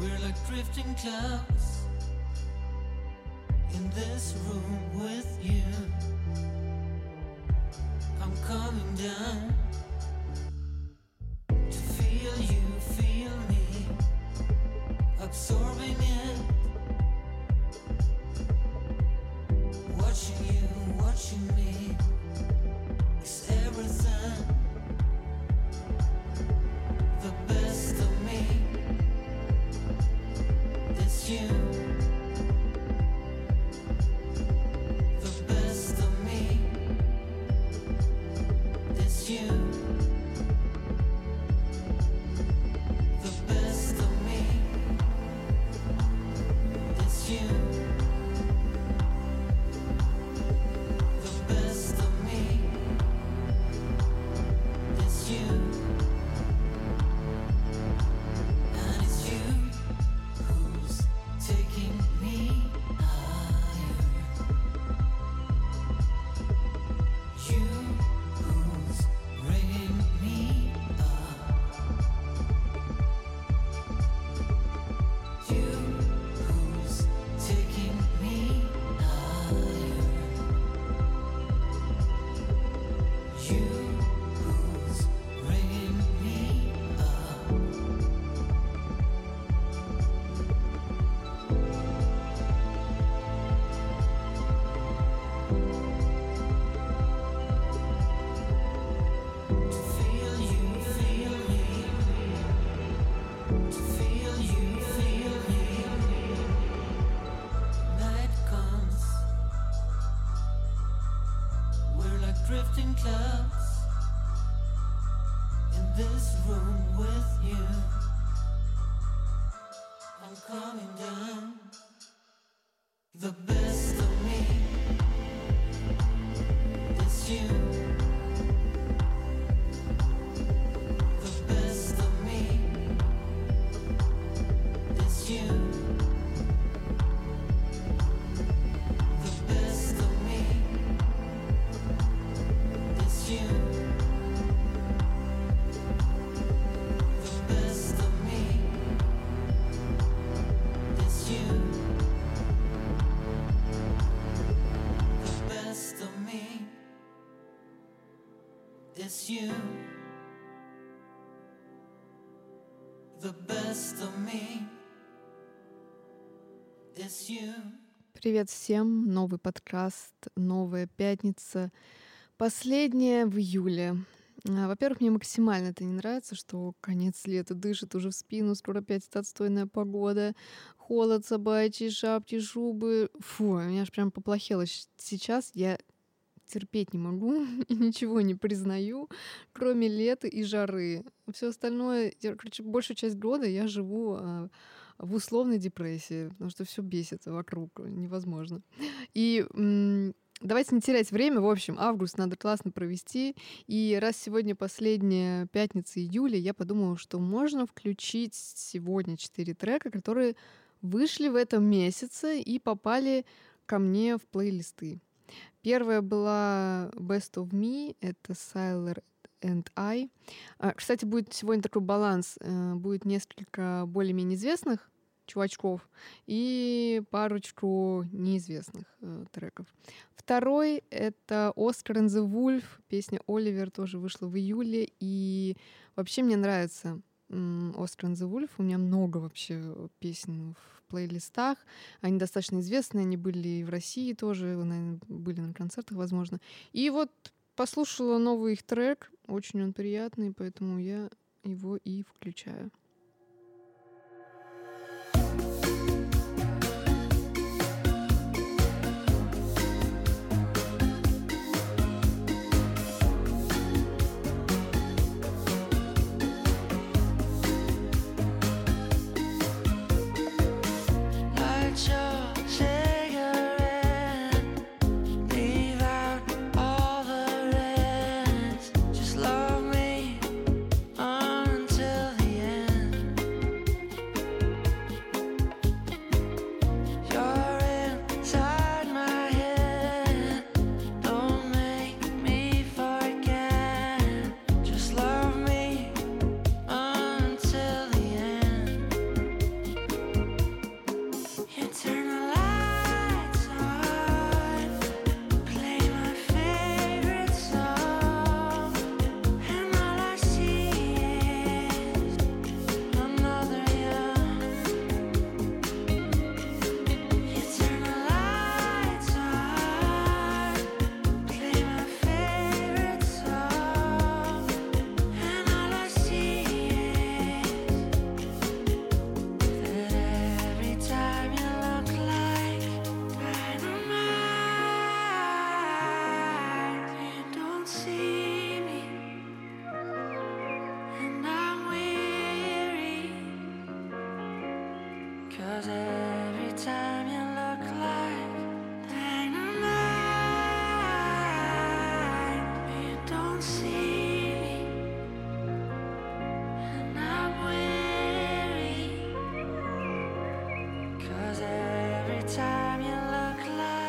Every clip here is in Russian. We're like drifting clouds in this room with you. I'm coming down to feel you, feel me, absorbing it, watching you, watching me. It's everything, the best of me. It's you, the best of me. It's you, the best of me. It's you, the best of me. It's you, and it's you who's taking me higher. You who's bringing me up. You who's taking me higher. You who's bringing me up. To feel you, feel me. To feel you, feel me. Night comes. We're like drifting clouds in this room with you. I'm coming down. The best of me. It's you. The best of me. It's you. The best of me. It's you. The best of me. It's you. The best of me. It's you. The best of me. It's you. Привет всем! Новый подкаст, новая пятница, последняя в июле. Во-первых, мне максимально это не нравится, что конец лета, дышит уже в спину, скоро опять эта отстойная погода, холод собачий, шапки, шубы. Фу, у меня аж прям поплохело. Сейчас я терпеть не могу и ничего не признаю, кроме лета и жары. Все остальное, короче, большую часть года я живу в условной депрессии, потому что все бесит вокруг, невозможно. И давайте не терять время. В общем, август надо классно провести. И раз сегодня последняя пятница июля, я подумала, что можно включить сегодня 4 трека, которые вышли в этом месяце и попали ко мне в плейлисты. Первая была Best of Me, это Sailor and I. Кстати, будет сегодня такой баланс. Будет несколько более-менее известных чувачков и парочку неизвестных треков. Второй — это Oscar and the Wolf. Песня «Оливер» тоже вышла в июле. И вообще мне нравится Oscar and the Wolf. У меня много вообще песен в плейлистах. Они достаточно известные. Они были и в России тоже. Наверное, были на концертах, возможно. И вот послушала новый их трек. Очень он приятный, поэтому я его и включаю. Until the end. Cause every time you look like dynamite, you don't see me, and I'm weary. Cause every time you look like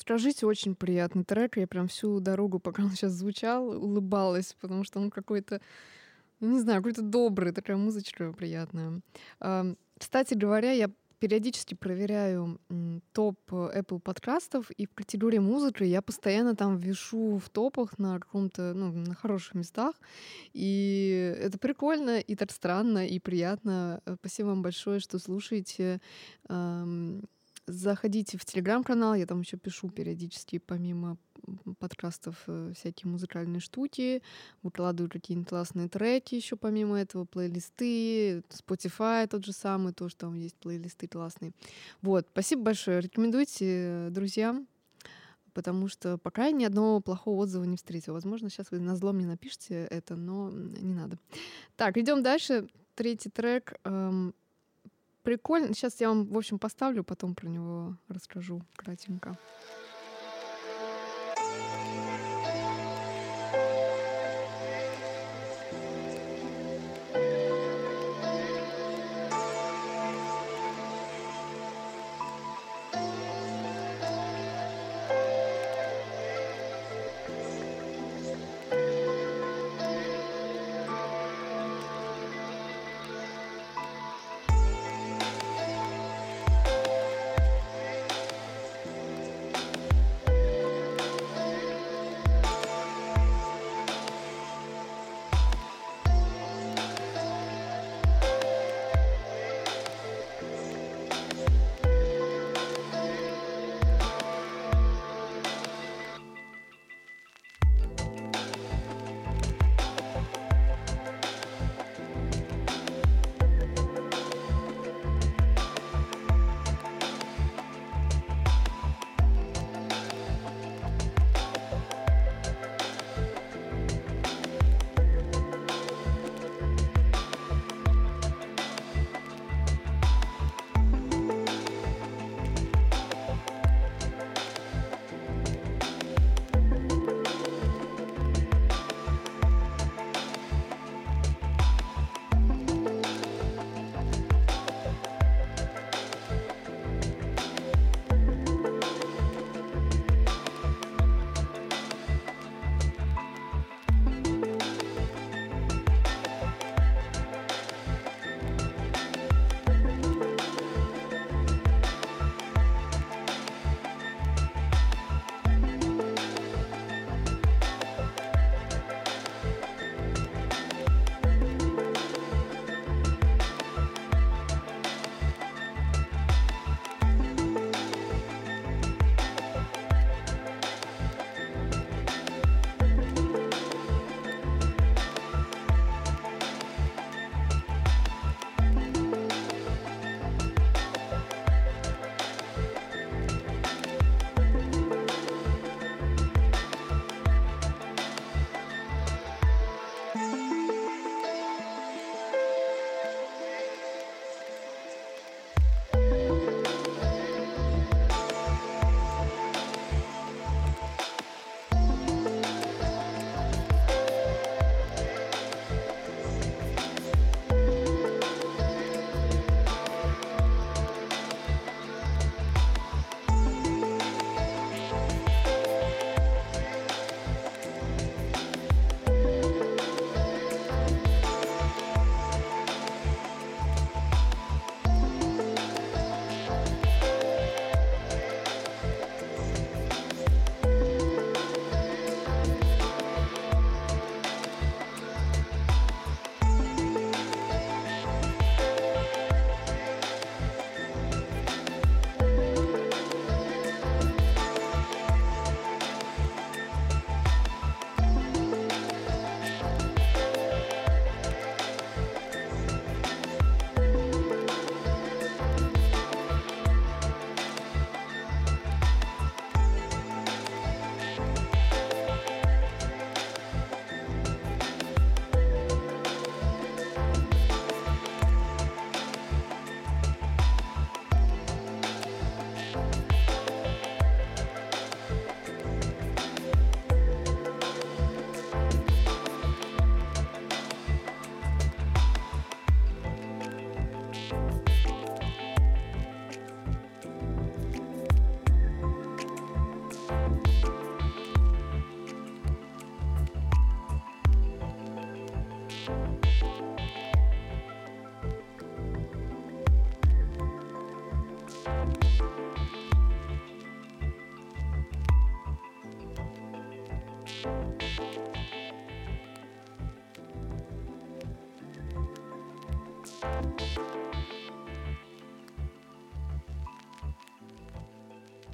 «Скажите» очень приятный трек. Я прям всю дорогу, пока он сейчас звучал, улыбалась, потому что он какой-то, не знаю, какой-то добрый, такая музычка приятная. Кстати говоря, я периодически проверяю топ Apple подкастов, и в категории музыки я постоянно там вешу в топах на каком-то, ну, на хороших местах. И это прикольно, и так странно, и приятно. Спасибо вам большое, что слушаете. Заходите в телеграм-канал, я там еще пишу периодически, помимо подкастов, всякие музыкальные штуки, выкладываю какие-нибудь классные треки еще помимо этого, плейлисты, Spotify тот же самый, тоже там есть плейлисты классные. Вот, спасибо большое, рекомендуйте друзьям, потому что пока ни одного плохого отзыва не встретила. Возможно, сейчас вы назло мне напишите это, но не надо. Так, идем дальше, третий трек. Прикольно. Сейчас я вам, в общем, поставлю, потом про него расскажу кратенько.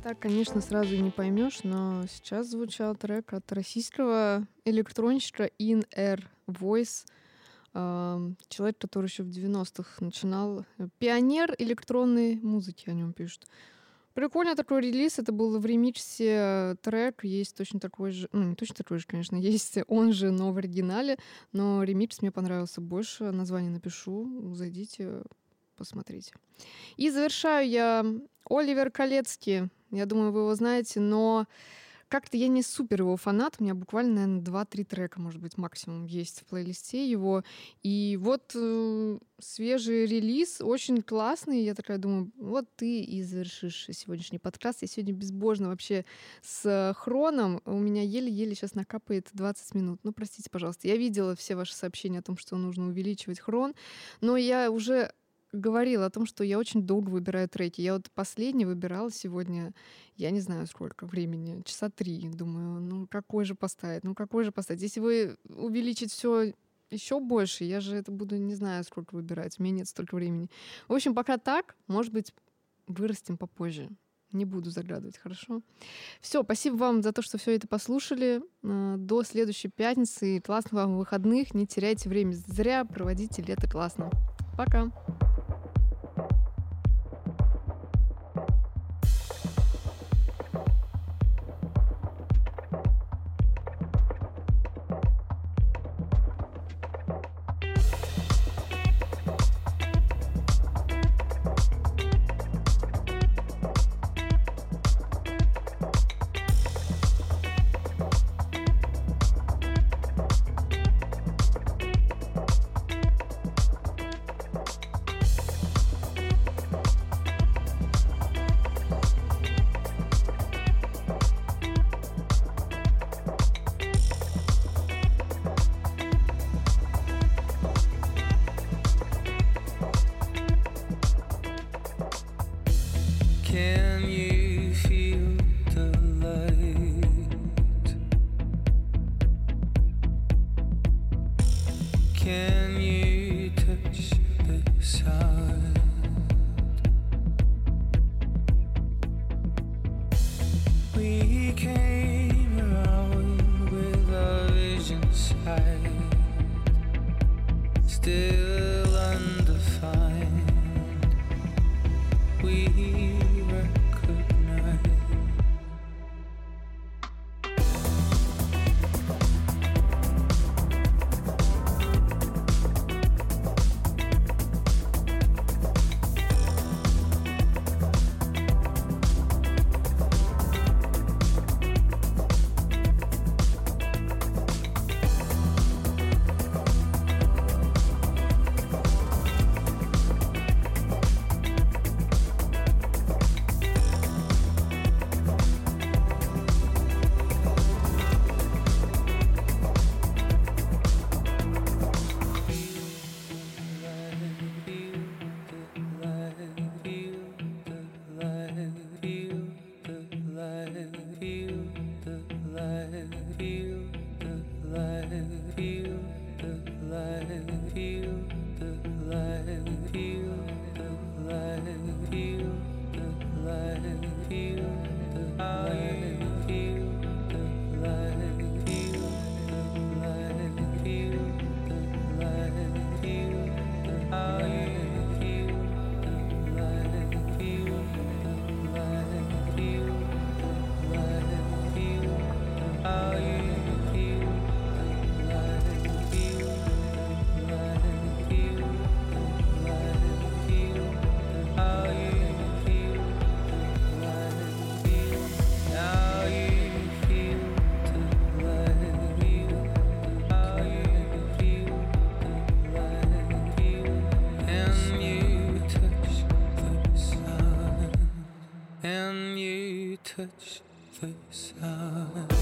Так, конечно, сразу не поймешь, но сейчас звучал трек от российского электронщика In'R'Voice. Человек, который еще в 90-х начинал. Пионер электронной музыки о нем пишут. Прикольно такой релиз. Это был в ремиксе трек. Есть точно такой же... Ну, не точно такой же, конечно. Есть он же, но в оригинале. Но ремикс мне понравился больше. Название напишу. Зайдите, посмотрите. И завершаю я Оливер Колецкий. Я думаю, вы его знаете, но как-то я не супер его фанат. У меня буквально, наверное, 2-3 трека, может быть, максимум есть в плейлисте его. И вот свежий релиз, очень классный. Я такая думаю, вот ты и завершишь сегодняшний подкаст. Я сегодня безбожно вообще с хроном. У меня еле-еле сейчас накапает 20 минут. Ну, простите, пожалуйста. Я видела все ваши сообщения о том, что нужно увеличивать хрон, но я уже... говорила о том, что я очень долго выбираю треки. Я вот последний выбирала сегодня, я не знаю сколько времени, 3 часа. Думаю, какой же поставить? Если вы увеличите все еще больше, я же это буду не знаю сколько выбирать. У меня нет столько времени. В общем, пока так. Может быть, вырастем попозже. Не буду загадывать, хорошо? Все, спасибо вам за то, что все это послушали. До следующей пятницы. Классных вам выходных. Не теряйте время зря. Проводите лето классно. Пока! Still undefined, we were touch the sun.